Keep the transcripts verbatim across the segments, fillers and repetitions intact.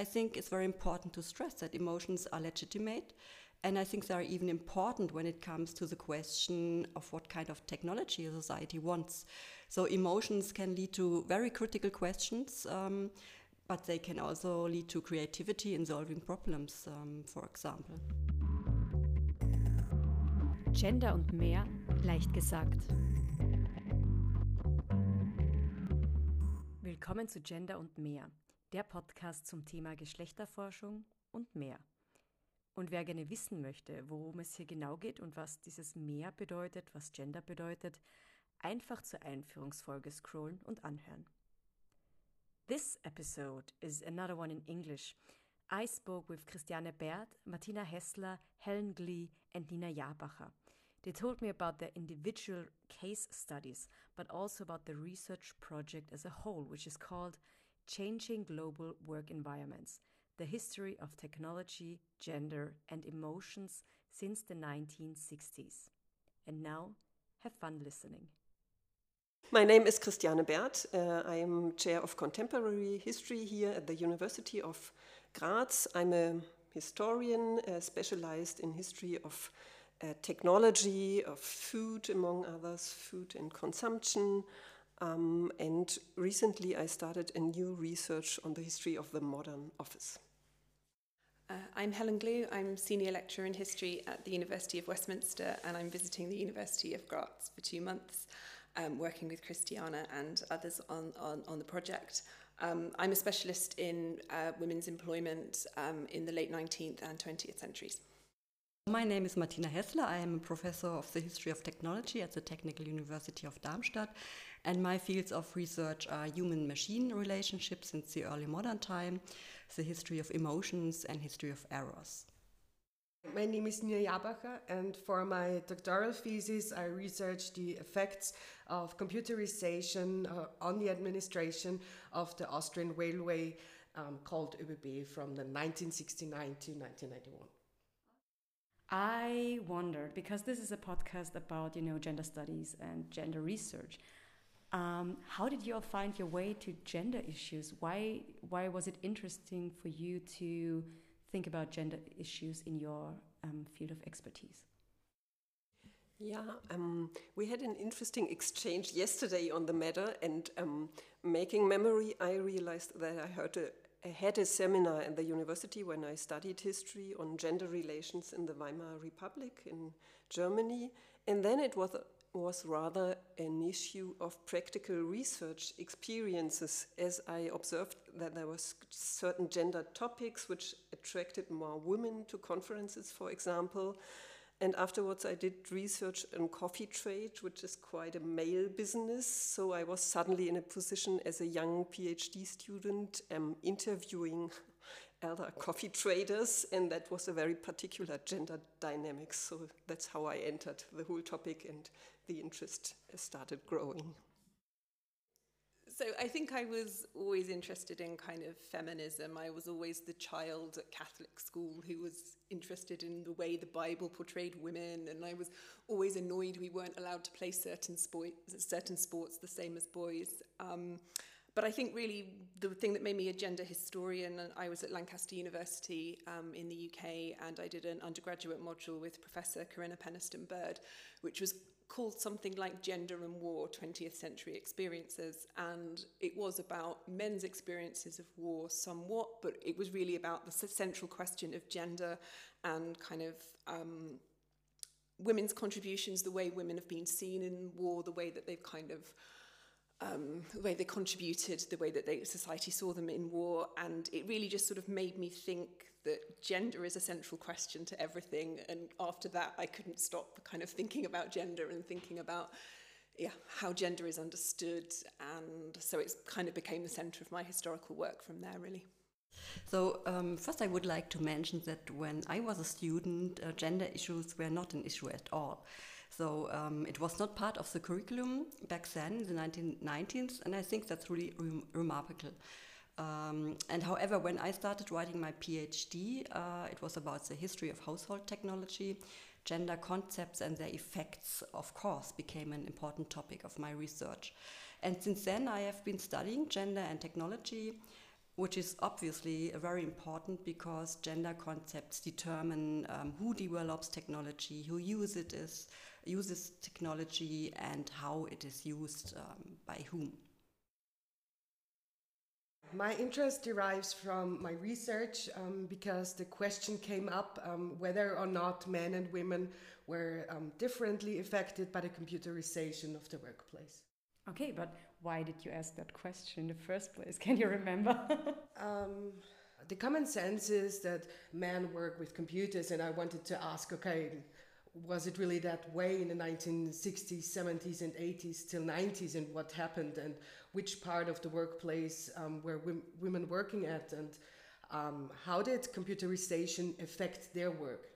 I think it's very important to stress that emotions are legitimate, and I think they are even important when it comes to the question of what kind of technology a society wants. So emotions can lead to very critical questions, um, but they can also lead to creativity in solving problems, um, for example. Gender und mehr, leicht gesagt. Willkommen zu Gender und mehr, der Podcast zum Thema Geschlechterforschung und mehr. Und wer gerne wissen möchte, worum es hier genau geht und was dieses mehr bedeutet, was Gender bedeutet, einfach zur Einführungsfolge scrollen und anhören. This episode is another one in English. I spoke with Christiane Berth, Martina Heßler, Helen Glew and Nina Jahrbacher. They told me about their individual case studies, but also about the research project as a whole, which is called Changing Global Work Environments, the History of Technology, Gender and Emotions since the nineteen sixties. And now, have fun listening. My name is Christiane Berth. Uh, I am Chair of Contemporary History here at the University of Graz. I'm a historian uh, specialized in history of Uh, technology, of food, among others, food and consumption. Um, and recently I started a new research on the history of the modern office. Uh, I'm Helen Glew. I'm Senior Lecturer in History at the University of Westminster, and I'm visiting the University of Graz for two months, um, working with Christiane and others on, on, on the project. Um, I'm a specialist in uh, women's employment um, in the late nineteenth and twentieth centuries. My name is Martina Heßler. I am a professor of the history of technology at the Technical University of Darmstadt, and my fields of research are human-machine relationships since the early modern time, the history of emotions, and history of errors. My name is Nina Jahrbacher, and for my doctoral thesis I researched the effects of computerization uh, on the administration of the Austrian railway um, called ÖBB from the nineteen sixty-nine to nineteen ninety-one. I wondered, because this is a podcast about, you know, gender studies and gender research, um, how did you all find your way to gender issues? Why why was it interesting for you to think about gender issues in your um, field of expertise? Yeah, um, we had an interesting exchange yesterday on the matter, and um, making memory, I realized that I heard a I had a seminar at the university when I studied history on gender relations in the Weimar Republic in Germany, and then it was was rather an issue of practical research experiences, as I observed that there were certain gender topics which attracted more women to conferences, for example. And afterwards I did research on coffee trade, which is quite a male business. So I was suddenly in a position as a young PhD student um, interviewing other coffee traders. And that was a very particular gender dynamic. So that's how I entered the whole topic, and the interest started growing. So I think I was always interested in kind of feminism. I was always the child at Catholic school who was interested in the way the Bible portrayed women, and I was always annoyed we weren't allowed to play certain, spo- certain sports the same as boys. Um, but I think really the thing that made me a gender historian, and I was at Lancaster University um, in the U K, and I did an undergraduate module with Professor Corinna Peniston-Bird, which was called something like Gender and War, twentieth Century Experiences, and it was about men's experiences of war somewhat, but it was really about the central question of gender and kind of um, women's contributions, the way women have been seen in war, the way that they've kind of, um, the way they contributed, the way that they, society saw them in war, and it really just sort of made me think that gender is a central question to everything. And after that, I couldn't stop kind of thinking about gender and thinking about, yeah, how gender is understood. And so it's kind of became the centre of my historical work from there, really. So um, first I would like to mention that when I was a student, uh, gender issues were not an issue at all. So um, it was not part of the curriculum back then, the nineteen nineties, and I think that's really re- remarkable. Um, and however, when I started writing my PhD, uh, it was about the history of household technology. Gender concepts and their effects, of course, became an important topic of my research. And since then, I have been studying gender and technology, which is obviously very important because gender concepts determine um, who develops technology, who use it is, uses technology, and how it is used um, by whom. My interest derives from my research um, because the question came up um, whether or not men and women were um, differently affected by the computerization of the workplace. Okay, but why did you ask that question in the first place? Can you remember? um, the common sense is that men work with computers, and I wanted to ask, okay, was it really that way in the nineteen sixties, seventies and eighties till nineties, and what happened, and which part of the workplace um, were wom women working at, and um, how did computerization affect their work?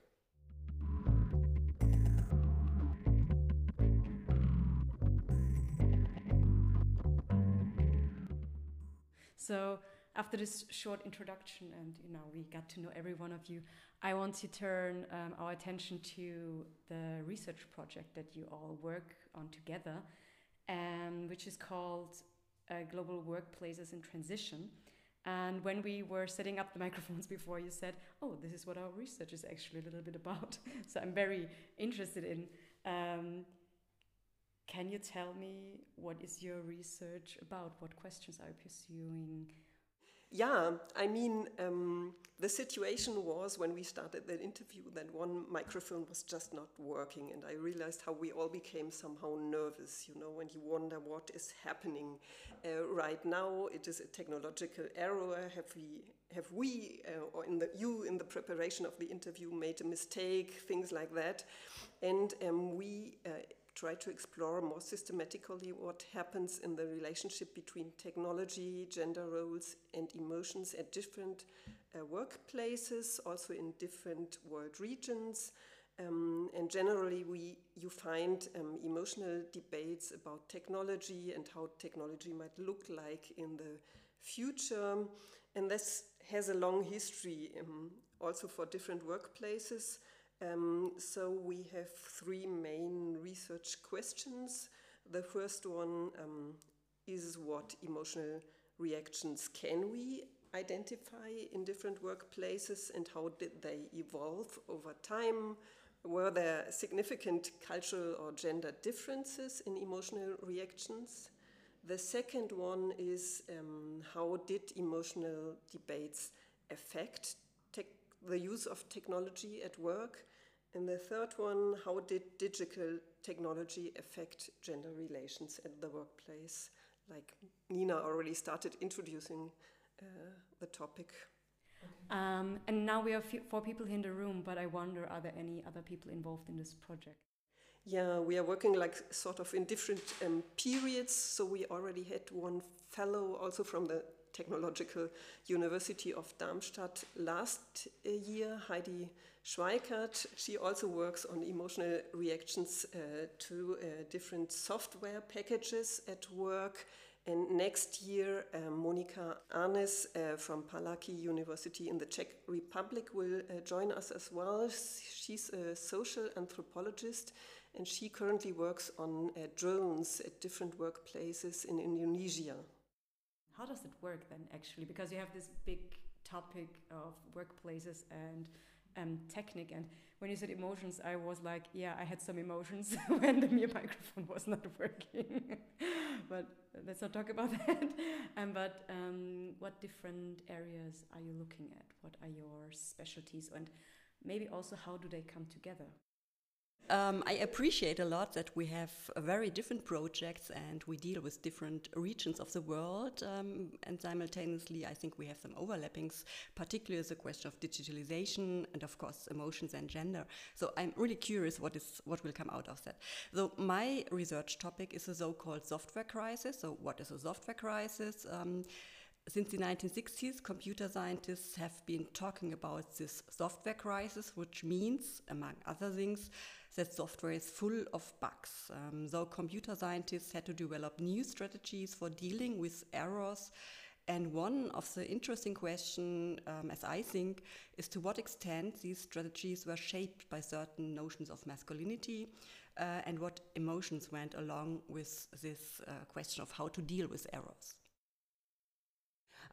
So after this short introduction, and you know, we got to know every one of you, I want to turn um, our attention to the research project that you all work on together, um, which is called uh, Global Workplaces in Transition. And when we were setting up the microphones before, you said, oh, this is what our research is actually a little bit about. So I'm very interested in. Um, can you tell me what is your research about? What questions are you pursuing? Yeah, I mean, um, the situation was when we started that interview that one microphone was just not working, and I realized how we all became somehow nervous, you know, and you wonder what is happening uh, right now. It is a technological error. Have we, have we uh, or in the, you in the preparation of the interview made a mistake, things like that. And um, we uh, try to explore more systematically what happens in the relationship between technology, gender roles, and emotions at different uh, workplaces, also in different world regions. Um, and generally, we you find um, emotional debates about technology and how technology might look like in the future. And this has a long history, um, also for different workplaces. Um, so we have three main research questions. The first one um, is what emotional reactions can we identify in different workplaces, and how did they evolve over time? Were there significant cultural or gender differences in emotional reactions? The second one is um, how did emotional debates affect the use of technology at work? And the third one, how did digital technology affect gender relations at the workplace? Like Nina already started introducing uh, the topic. Um, and now we are four people in the room, but I wonder, are there any other people involved in this project? Yeah, we are working like sort of in different um, periods. So we already had one fellow also from the Technological University of Darmstadt last year, Heidi Schweickert. She also works on emotional reactions uh, to uh, different software packages at work. And next year, uh, Monika Arnez uh, from Palacky University in the Czech Republic will uh, join us as well. She's a social anthropologist, and she currently works on uh, drones at different workplaces in Indonesia. How does it work then, actually? Because you have this big topic of workplaces and um, technique. And when you said emotions, I was like, yeah, I had some emotions when the mere microphone was not working. But let's not talk about that. Um, but um, what different areas are you looking at? What are your specialties? And maybe also, how do they come together? Um, I appreciate a lot that we have uh, very different projects, and we deal with different regions of the world, um, and simultaneously I think we have some overlappings, particularly the question of digitalization and of course emotions and gender. So I'm really curious what is what will come out of that. So my research topic is the so-called software crisis. So what is a software crisis? Um, Since the nineteen sixties, computer scientists have been talking about this software crisis, which means, among other things, that software is full of bugs. Um, so computer scientists had to develop new strategies for dealing with errors. And one of the interesting questions, um, as I think, is to what extent these strategies were shaped by certain notions of masculinity, uh, and what emotions went along with this uh, question of how to deal with errors.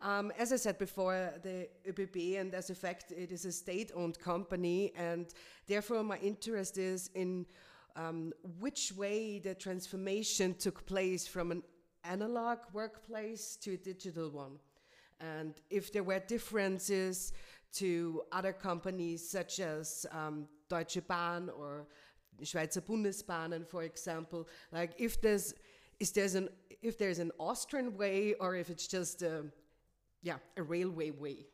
Um, as I said before, the ÖBB and as a fact, it is a state-owned company, and therefore my interest is in um, which way the transformation took place from an analog workplace to a digital one. And if there were differences to other companies such as um, Deutsche Bahn or Schweizer Bundesbahnen, for example, like if there's, is there's an, if there's an Austrian way or if it's just a, yeah, a railway way.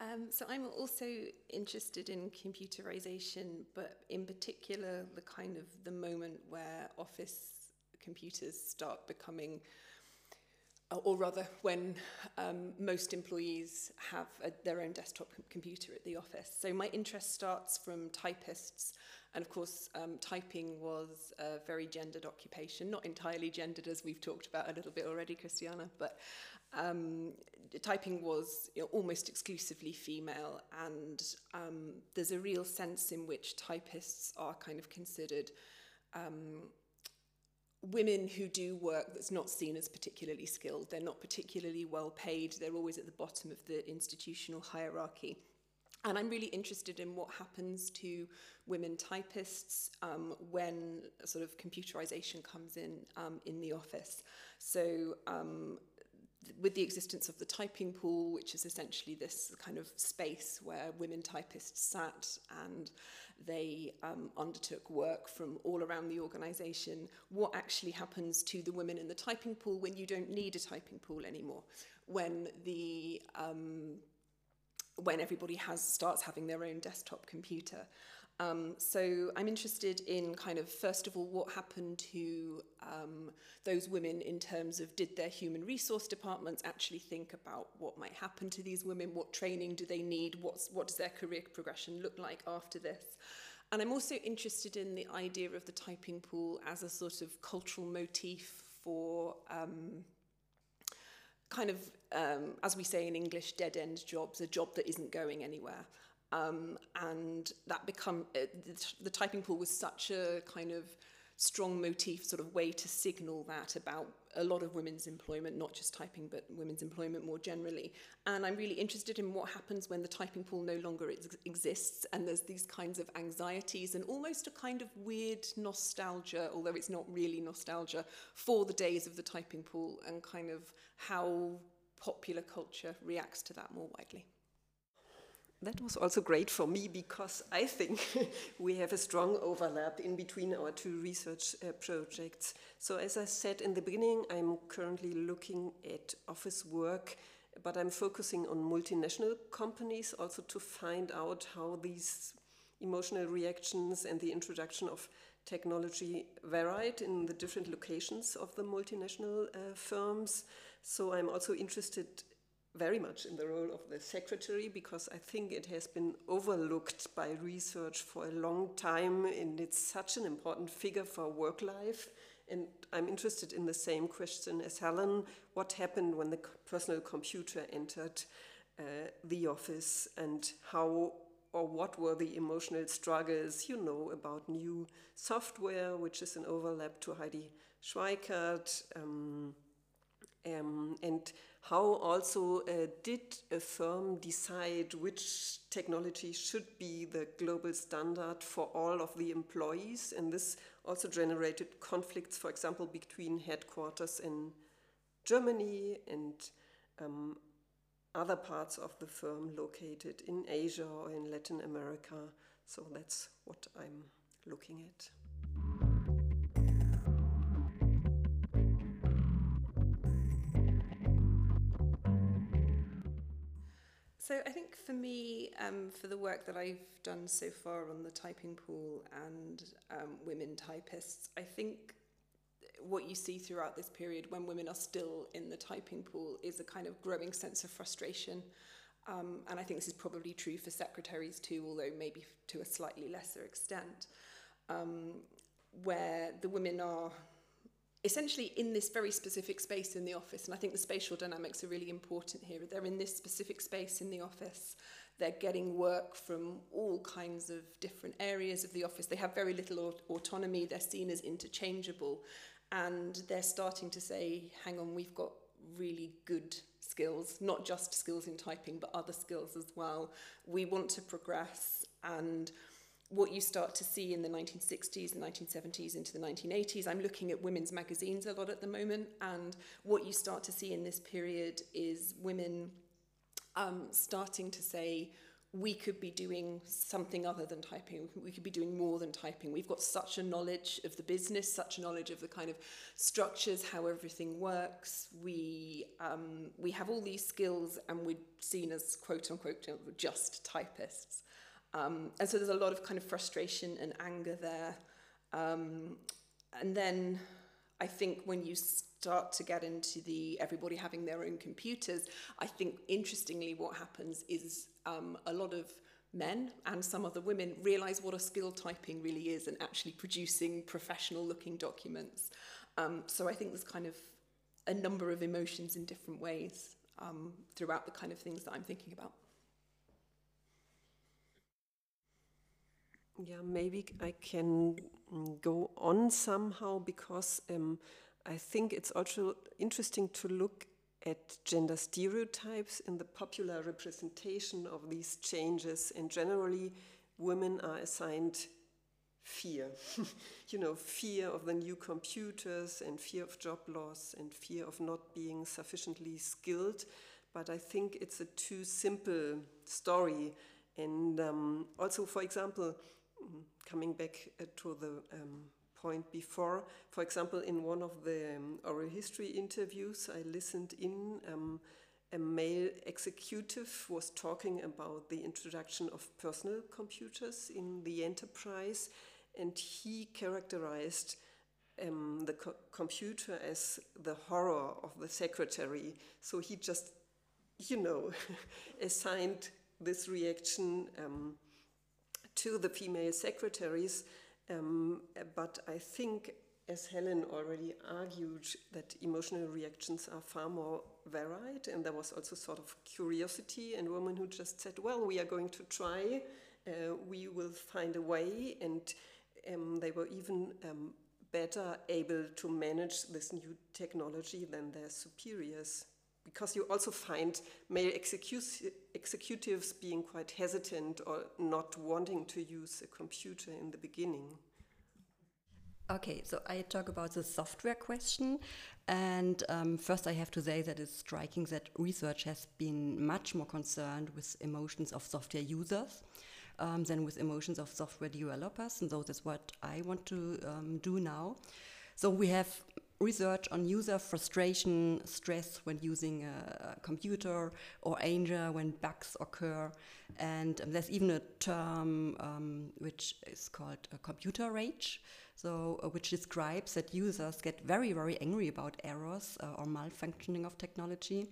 Um, so I'm also interested in computerization, but in particular the kind of the moment where office computers start becoming, or rather when um, most employees have a, their own desktop com computer at the office. So my interest starts from typists, and of course um, typing was a very gendered occupation, not entirely gendered as we've talked about a little bit already, Christiane, but um, typing was, you know, almost exclusively female, and um, there's a real sense in which typists are kind of considered um, women who do work that's not seen as particularly skilled. They're not particularly well paid. They're always at the bottom of the institutional hierarchy. And I'm really interested in what happens to women typists um, when sort of computerization comes in um, in the office. So um, th with the existence of the typing pool, which is essentially this kind of space where women typists sat and they um, undertook work from all around the organisation. What actually happens to the women in the typing pool when you don't need a typing pool anymore? When the um, when everybody has starts having their own desktop computer. Um, so I'm interested in kind of, first of all, what happened to um, those women in terms of did their human resource departments actually think about what might happen to these women, what training do they need, what's, what does their career progression look like after this? And I'm also interested in the idea of the typing pool as a sort of cultural motif for um, kind of, um, as we say in English, dead-end jobs, a job that isn't going anywhere. Um, and that become uh, the, the typing pool was such a kind of strong motif, sort of way to signal that about a lot of women's employment, not just typing, but women's employment more generally. And I'm really interested in what happens when the typing pool no longer ex exists, and there's these kinds of anxieties and almost a kind of weird nostalgia, although it's not really nostalgia, for the days of the typing pool, and kind of how popular culture reacts to that more widely. That was also great for me because I think we have a strong overlap in between our two research uh, projects. So as I said in the beginning, I'm currently looking at office work, but I'm focusing on multinational companies also to find out how these emotional reactions and the introduction of technology varied in the different locations of the multinational uh, firms. So I'm also interested very much in the role of the secretary, because I think it has been overlooked by research for a long time, and it's such an important figure for work life. And I'm interested in the same question as Helen: what happened when the personal computer entered uh, the office, and how or what were the emotional struggles, you know, about new software, which is an overlap to Heidi Schweickert, um, um, and how also uh, did a firm decide which technology should be the global standard for all of the employees? And this also generated conflicts, for example, between headquarters in Germany and um, other parts of the firm located in Asia or in Latin America. So that's what I'm looking at. So I think for me, um, for the work that I've done so far on the typing pool and um, women typists, I think what you see throughout this period when women are still in the typing pool is a kind of growing sense of frustration. Um, and I think this is probably true for secretaries too, although maybe to a slightly lesser extent, um, where the women are essentially in this very specific space in the office. And I think the spatial dynamics are really important here. They're in this specific space in the office. They're getting work from all kinds of different areas of the office. They have very little aut- autonomy. They're seen as interchangeable. And they're starting to say, hang on, we've got really good skills, not just skills in typing, but other skills as well. We want to progress. And what you start to see in the nineteen sixties and nineteen seventies into the nineteen eighties, I'm looking at women's magazines a lot at the moment, and what you start to see in this period is women um, starting to say, we could be doing something other than typing, we could be doing more than typing. We've got such a knowledge of the business, such a knowledge of the kind of structures, how everything works. We, um, we have all these skills and we're seen as quote unquote just typists. Um, and so there's a lot of kind of frustration and anger there. Um, and then I think when you start to get into the everybody having their own computers, I think interestingly what happens is um, a lot of men and some other women realise what a skill typing really is and actually producing professional looking documents. Um, so I think there's kind of a number of emotions in different ways um, throughout the kind of things that I'm thinking about. Yeah, maybe I can go on somehow, because um, I think it's also interesting to look at gender stereotypes in the popular representation of these changes. And generally, women are assigned fear, you know, fear of the new computers and fear of job loss and fear of not being sufficiently skilled. But I think it's a too simple story. And um, also, for example, coming back uh, to the um, point before, for example, in one of the um, oral history interviews I listened in, um, a male executive was talking about the introduction of personal computers in the enterprise, and he characterized um, the co computer as the horror of the secretary. So he just, you know, assigned this reaction um, to the female secretaries, um, but I think, as Helen already argued, that emotional reactions are far more varied, and there was also sort of curiosity and women who just said, well, we are going to try, uh, we will find a way, and um, they were even um, better able to manage this new technology than their superiors. Because you also find male execu executives being quite hesitant or not wanting to use a computer in the beginning. Okay, so I talk about the software question, and um, first I have to say that it's striking that research has been much more concerned with emotions of software users um, than with emotions of software developers, and so that's what I want to um, do now. So we have research on user frustration, stress when using a computer, or anger when bugs occur. And um, there's even a term um, which is called uh, computer rage, so uh, which describes that users get very, very angry about errors uh, or malfunctioning of technology.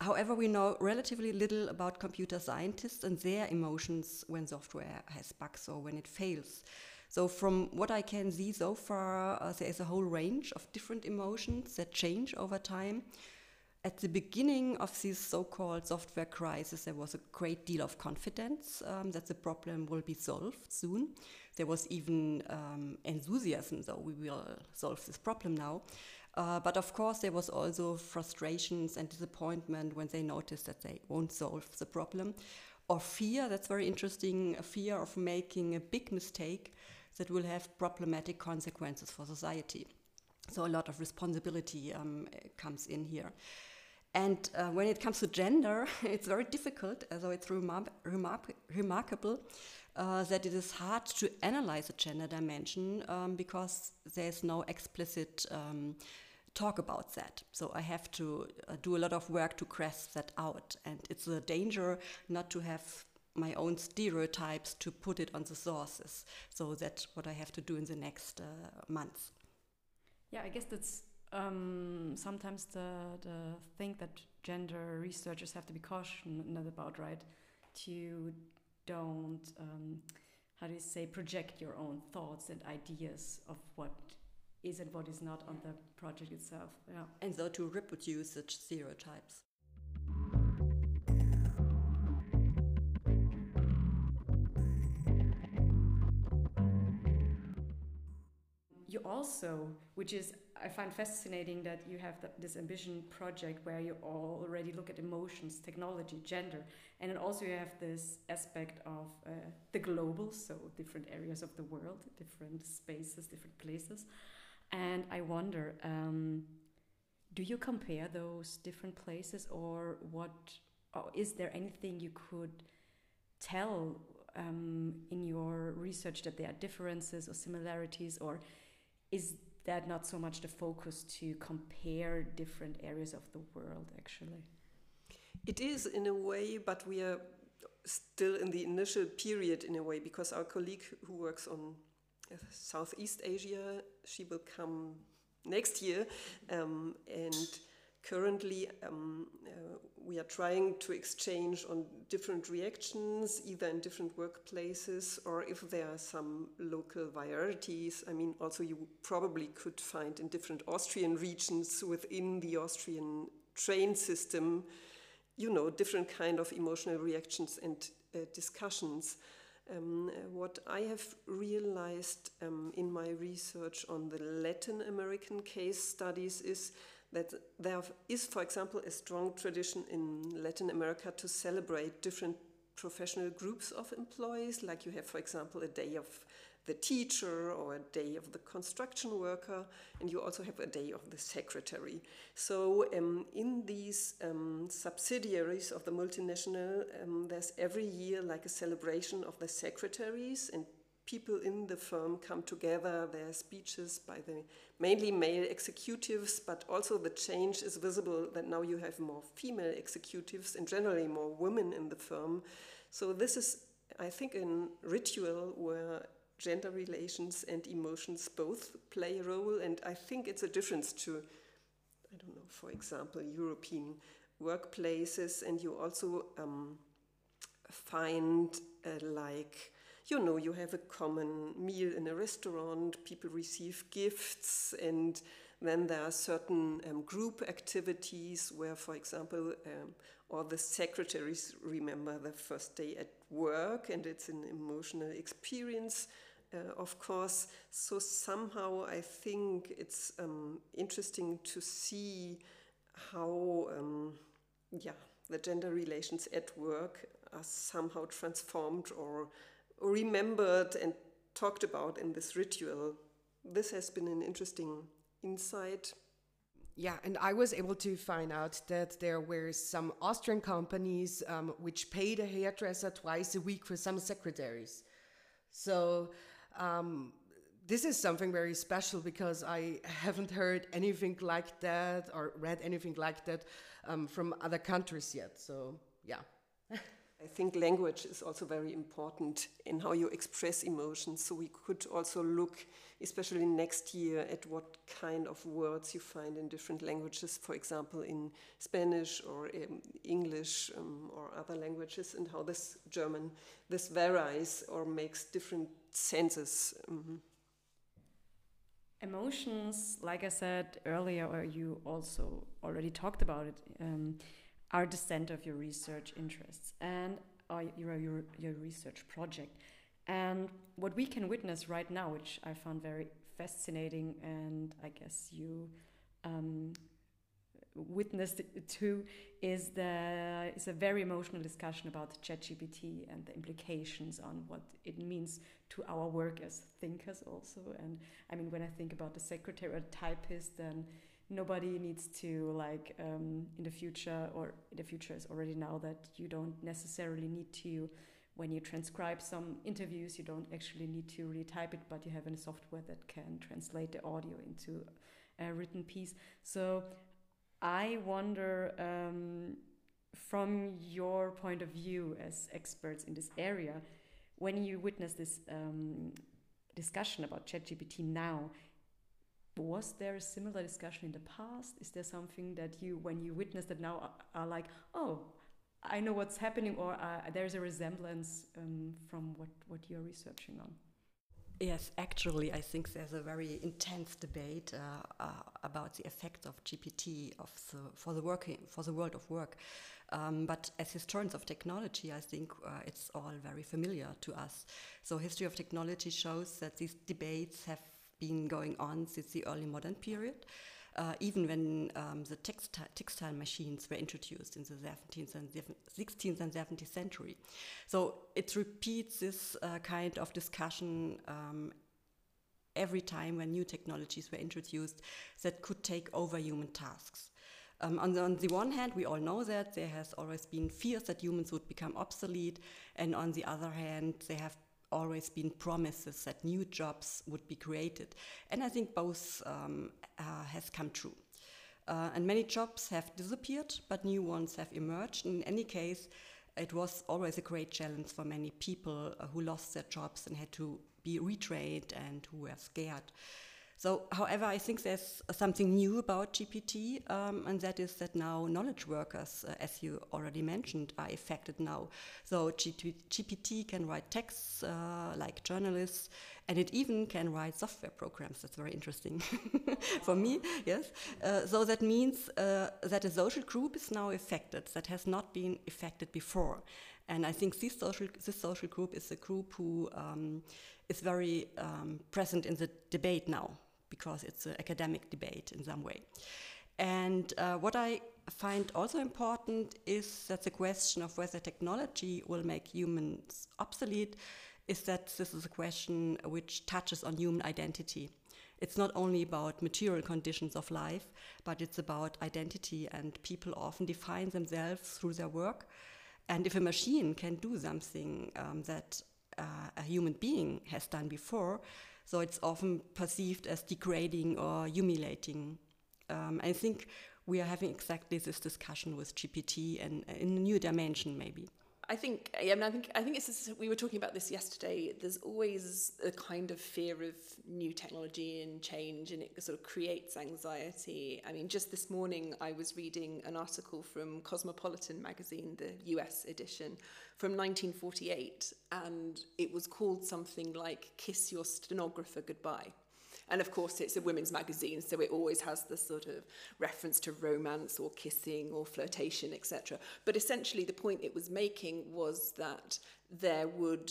However, we know relatively little about computer scientists and their emotions when software has bugs or when it fails. So from what I can see so far, uh, there is a whole range of different emotions that change over time. At the beginning of this so-called software crisis, there was a great deal of confidence um, that the problem will be solved soon. There was even um, enthusiasm, though, we will solve this problem now. Uh, but of course, there was also frustrations and disappointment when they noticed that they won't solve the problem. Or fear, that's very interesting, a fear of making a big mistake that will have problematic consequences for society. So a lot of responsibility um, comes in here. And uh, when it comes to gender, it's very difficult, although it's remar remar remarkable uh, that it is hard to analyze the gender dimension um, because there's no explicit um, talk about that. So I have to uh, do a lot of work to grasp that out. And it's a danger not to have my own stereotypes to put it on the sources. So that's what I have to do in the next uh, months. Yeah, I guess that's um, sometimes the, the thing that gender researchers have to be cautious about, right? To don't, um, how do you say, project your own thoughts and ideas of what is and what is not on the project itself. Yeah. And so to reproduce such stereotypes. also, which is, I find fascinating that you have the, this ambition project where you all already look at emotions, technology, gender, and then also you have this aspect of uh, the global, so different areas of the world, different spaces, different places. And I wonder, um, do you compare those different places, or what, or is there anything you could tell um, in your research that there are differences or similarities, or is that not so much the focus to compare different areas of the world, actually? It is in a way, but we are still in the initial period in a way, because our colleague who works on Southeast Asia, she will come next year, um, and currently, um, uh, we are trying to exchange on different reactions, either in different workplaces or if there are some local varieties. I mean, also you probably could find in different Austrian regions within the Austrian train system, you know, different kind of emotional reactions and uh, discussions. Um, what I have realized um, in my research on the Latin American case studies is that there is, for example, a strong tradition in Latin America to celebrate different professional groups of employees. Like you have, for example, a day of the teacher or a day of the construction worker, and you also have a day of the secretary. So um, in these um, subsidiaries of the multinational, um, there's every year like a celebration of the secretaries, and people in the firm come together, there are speeches by the mainly male executives, but also the change is visible that now you have more female executives and generally more women in the firm. So this is, I think, a ritual where gender relations and emotions both play a role, and I think it's a difference to, I don't know, for example, European workplaces. And you also um, find uh, like, you know, you have a common meal in a restaurant, people receive gifts, and then there are certain um, group activities where, for example, um, all the secretaries remember the first day at work, and it's an emotional experience, uh, of course. So somehow I think it's um, interesting to see how, um, yeah, the gender relations at work are somehow transformed or remembered and talked about in this ritual. This has been an interesting insight. Yeah, and I was able to find out that there were some Austrian companies um, which paid a hairdresser twice a week for some secretaries. So um, this is something very special, because I haven't heard anything like that or read anything like that um, from other countries yet. So yeah. I think language is also very important in how you express emotions. So we could also look, especially next year, at what kind of words you find in different languages, for example, in Spanish or um, English um, or other languages, and how this German, this varies or makes different senses. Mm-hmm. Emotions, like I said earlier, or you also already talked about it, um, are the center of your research interests and are your, your, your research project. And what we can witness right now, which I found very fascinating, and I guess you um, witnessed it too, is that it's a very emotional discussion about ChatGPT and the implications on what it means to our work as thinkers also. And I mean, when I think about the secretary or typist, then nobody needs to, like, um, in the future, or the future is already now, that you don't necessarily need to, when you transcribe some interviews, you don't actually need to retype it, but you have a software that can translate the audio into a written piece. So I wonder, um, from your point of view as experts in this area, when you witness this um, discussion about ChatGPT now, was there a similar discussion in the past? Is there something that you, when you witness that now, are, are like, oh, I know what's happening, or uh, there's a resemblance um, from what, what you're researching on? Yes, actually, I think there's a very intense debate uh, uh, about the effects of G P T of the, for the working for the world of work. Um, but as historians of technology, I think uh, it's all very familiar to us. So history of technology shows that these debates have been going on since the early modern period, uh, even when um, the textile, textile machines were introduced in the sixteenth and seventeenth century. So it repeats this uh, kind of discussion um, every time when new technologies were introduced that could take over human tasks. Um, on, the, on the one hand, we all know that there has always been fears that humans would become obsolete, and on the other hand, there have always been promises that new jobs would be created. And I think both um, uh, has come true. Uh, and many jobs have disappeared, but new ones have emerged. In any case, it was always a great challenge for many people who lost their jobs and had to be retrained and who were scared. So, however, I think there's something new about G P T, um, and that is that now knowledge workers, uh, as you already mentioned, are affected now. So G P T can write texts uh, like journalists, and it even can write software programs. That's very interesting for me, yes. Uh, so that means uh, that a social group is now affected that has not been affected before. And I think this social, this social group is a group who um, is very um, present in the debate now, because it's an academic debate in some way. And uh, what I find also important is that the question of whether technology will make humans obsolete is that this is a question which touches on human identity. It's not only about material conditions of life, but it's about identity, and people often define themselves through their work. And if a machine can do something um, that uh, a human being has done before, so it's often perceived as degrading or humiliating. Um, I think we are having exactly this discussion with G P T, and in a new dimension maybe. I think, yeah, I mean, I think, I think it's just, we were talking about this yesterday. There's always a kind of fear of new technology and change, and it sort of creates anxiety. I mean, just this morning I was reading an article from Cosmopolitan magazine, the U S edition, from nineteen forty-eight, and it was called something like "Kiss Your Stenographer Goodbye." And of course, it's a women's magazine, so it always has this sort of reference to romance or kissing or flirtation, et cetera. But essentially, the point it was making was that there would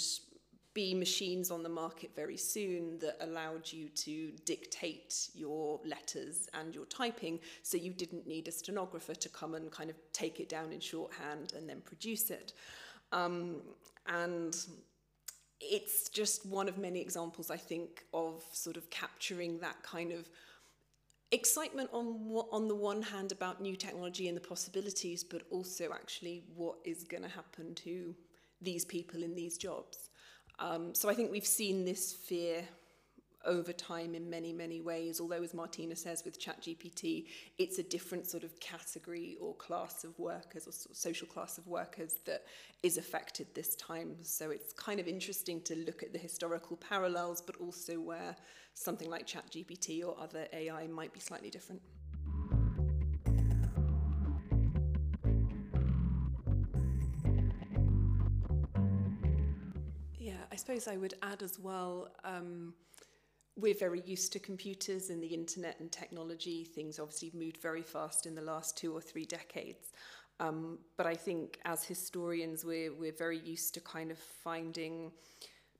be machines on the market very soon that allowed you to dictate your letters and your typing, so you didn't need a stenographer to come and kind of take it down in shorthand and then produce it. Um, and... It's just one of many examples, I think, of sort of capturing that kind of excitement on on the one hand about new technology and the possibilities, but also actually what is going to happen to these people in these jobs. Um, so I think we've seen this fear over time in many, many ways, although, as Martina says, with ChatGPT, it's a different sort of category or class of workers or social class of workers that is affected this time. So it's kind of interesting to look at the historical parallels, but also where something like ChatGPT or other A I might be slightly different. Yeah, I suppose I would add as well, um, we're very used to computers and the internet and technology. Things obviously moved very fast in the last two or three decades. Um, but I think as historians, we're, we're very used to kind of finding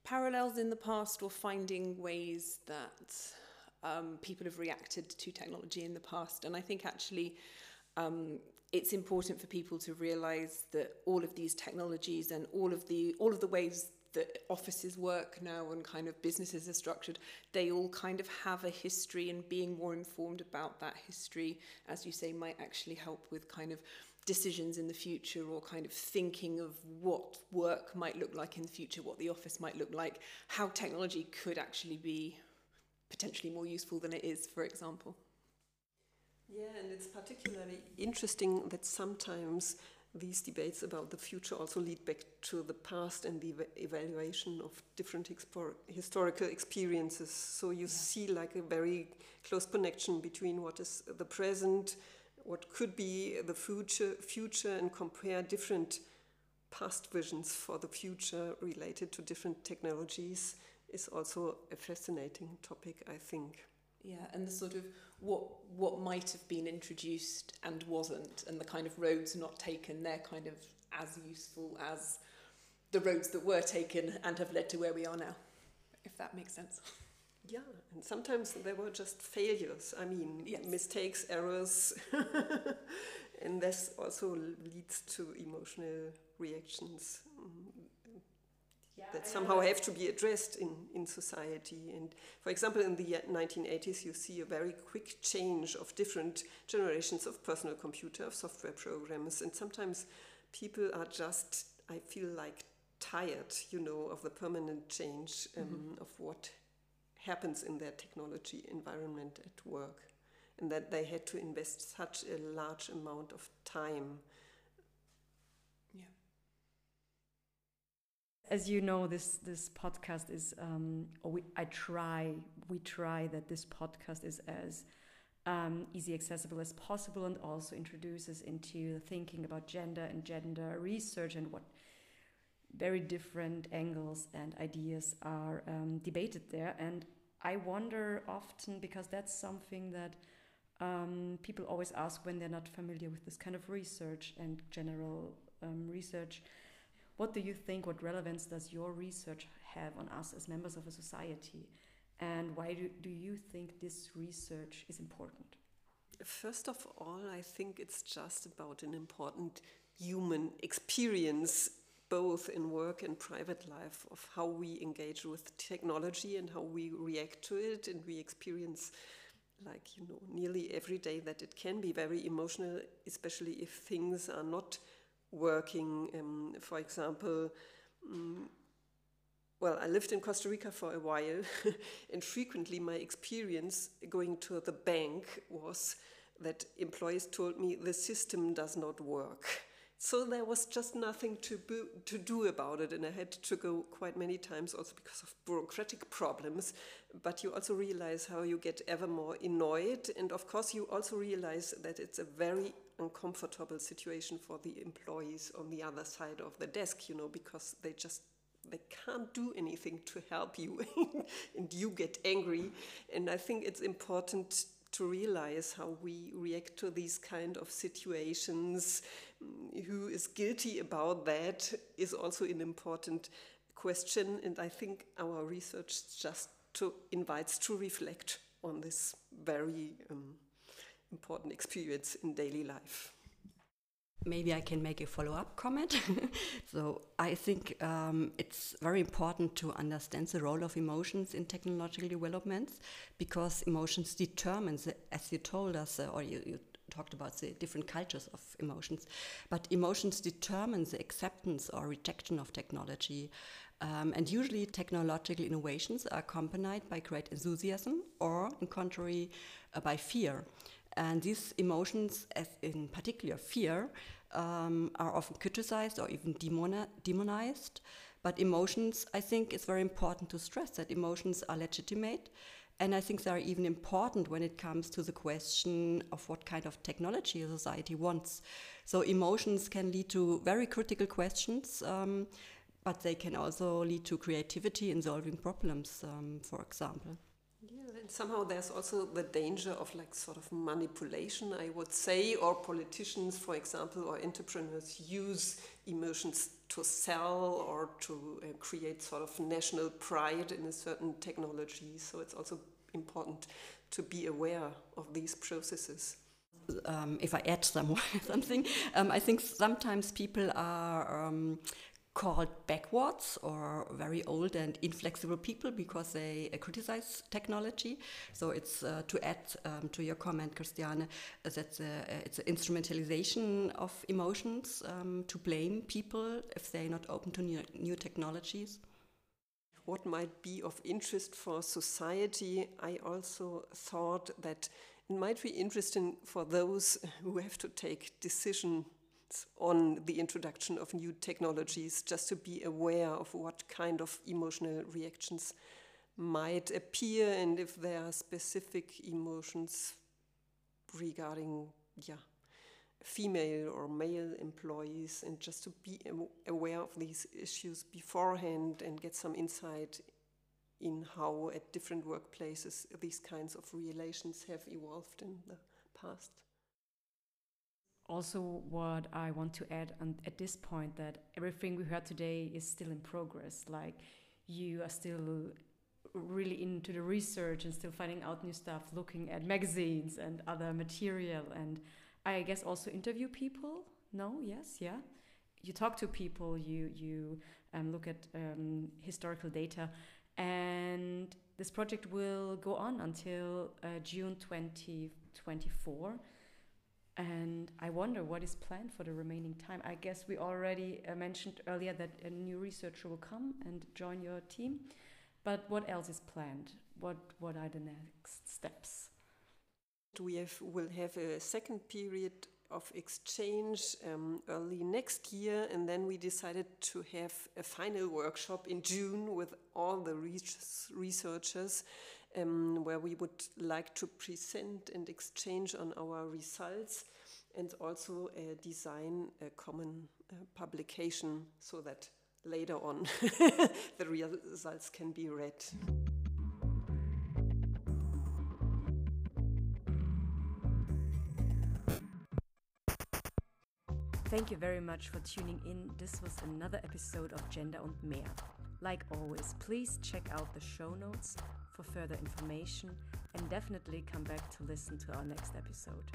parallels in the past or finding ways that um, people have reacted to technology in the past. And I think actually um, it's important for people to realise that all of these technologies and all of the, all of the ways that offices work now and kind of businesses are structured, they all kind of have a history, and being more informed about that history, as you say, might actually help with kind of decisions in the future or kind of thinking of what work might look like in the future, what the office might look like, how technology could actually be potentially more useful than it is, for example. Yeah, and it's particularly interesting that sometimes these debates about the future also lead back to the past and the evaluation of different expo- historical experiences. So you yeah. see like a very close connection between what is the present, what could be the future, future, and compare different past visions for the future related to different technologies is also a fascinating topic, I think. Yeah, and the sort of what what might have been introduced and wasn't, and the kind of roads not taken, they're kind of as useful as the roads that were taken and have led to where we are now, if that makes sense. Yeah, and sometimes there were just failures, I mean, yes. mistakes, errors, and this also leads to emotional reactions yeah, that I somehow have to be addressed in, in society. And for example, in the nineteen eighties, you see a very quick change of different generations of personal computer, of software programs, and sometimes people are just, I feel like, tired, you know, of the permanent change um, mm-hmm. of what happens in their technology environment at work, and that they had to invest such a large amount of time. Yeah. As you know, this this podcast is um, we, I try we try that this podcast is as um, easy accessible as possible, and also introduces into thinking about gender and gender research and what very different angles and ideas are um, debated there. And I wonder often, because that's something that um, people always ask when they're not familiar with this kind of research and general um, research, what do you think, what relevance does your research have on us as members of a society? And why do, do you think this research is important? First of all, I think it's just about an important human experience, both in work and private life, of how we engage with technology and how we react to it. And we experience, like, you know, nearly every day that it can be very emotional, especially if things are not working. Um, for example, um, well, I lived in Costa Rica for a while, and frequently my experience going to the bank was that employees told me the system does not work. So there was just nothing to bo- to do about it, and I had to go quite many times also because of bureaucratic problems. But you also realize how you get ever more annoyed, and of course you also realize that it's a very uncomfortable situation for the employees on the other side of the desk, you know, because they just they can't do anything to help you, and you get angry. And I think it's important to realize how we react to these kind of situations. Who is guilty about that is also an important question, and I think our research just to invites to reflect on this very um, important experience in daily life. Maybe I can make a follow-up comment. So I think um, it's very important to understand the role of emotions in technological developments, because emotions determine, the, as you told us, uh, or you, you talked about the different cultures of emotions, but emotions determine the acceptance or rejection of technology. Um, and usually technological innovations are accompanied by great enthusiasm or, in contrary, uh, by fear. And these emotions, as in particular fear, um, are often criticized or even demonized. But emotions, I think it's very important to stress that emotions are legitimate. And I think they are even important when it comes to the question of what kind of technology a society wants. So emotions can lead to very critical questions, um, but they can also lead to creativity in solving problems, um, for example. Yeah, and somehow there's also the danger of like sort of manipulation, I would say, or politicians, for example, or entrepreneurs use emotions to sell or to uh, create sort of national pride in a certain technology. So it's also important to be aware of these processes. Um, if I add some, something, um, I think sometimes people are Um, called backwards or very old and inflexible people because they uh, criticize technology. So it's uh, to add um, to your comment, Christiane, uh, that uh, it's an instrumentalization of emotions um, to blame people if they're not open to new, new technologies. What might be of interest for society, I also thought that it might be interesting for those who have to take decisions on the introduction of new technologies, just to be aware of what kind of emotional reactions might appear and if there are specific emotions regarding yeah, female or male employees, and just to be aware of these issues beforehand and get some insight in how at different workplaces these kinds of relations have evolved in the past. Also, what I want to add on at this point, that everything we heard today is still in progress. Like, you are still really into the research and still finding out new stuff, looking at magazines and other material, and I guess also interview people. No, yes, yeah. You talk to people, you you um, look at um, historical data, and this project will go on until uh, June twenty twenty-four. And I wonder what is planned for the remaining time. I guess we already uh, mentioned earlier that a new researcher will come and join your team. But what else is planned? What what are the next steps? We have, will have a second period of exchange um, early next year, and then we decided to have a final workshop in June with all the researchers um, where we would like to present and exchange on our results and also uh, design a common uh, publication so that later on the results can be read. Thank you very much for tuning in. This was another episode of Gender und Mehr. Like always, please check out the show notes for further information and definitely come back to listen to our next episode.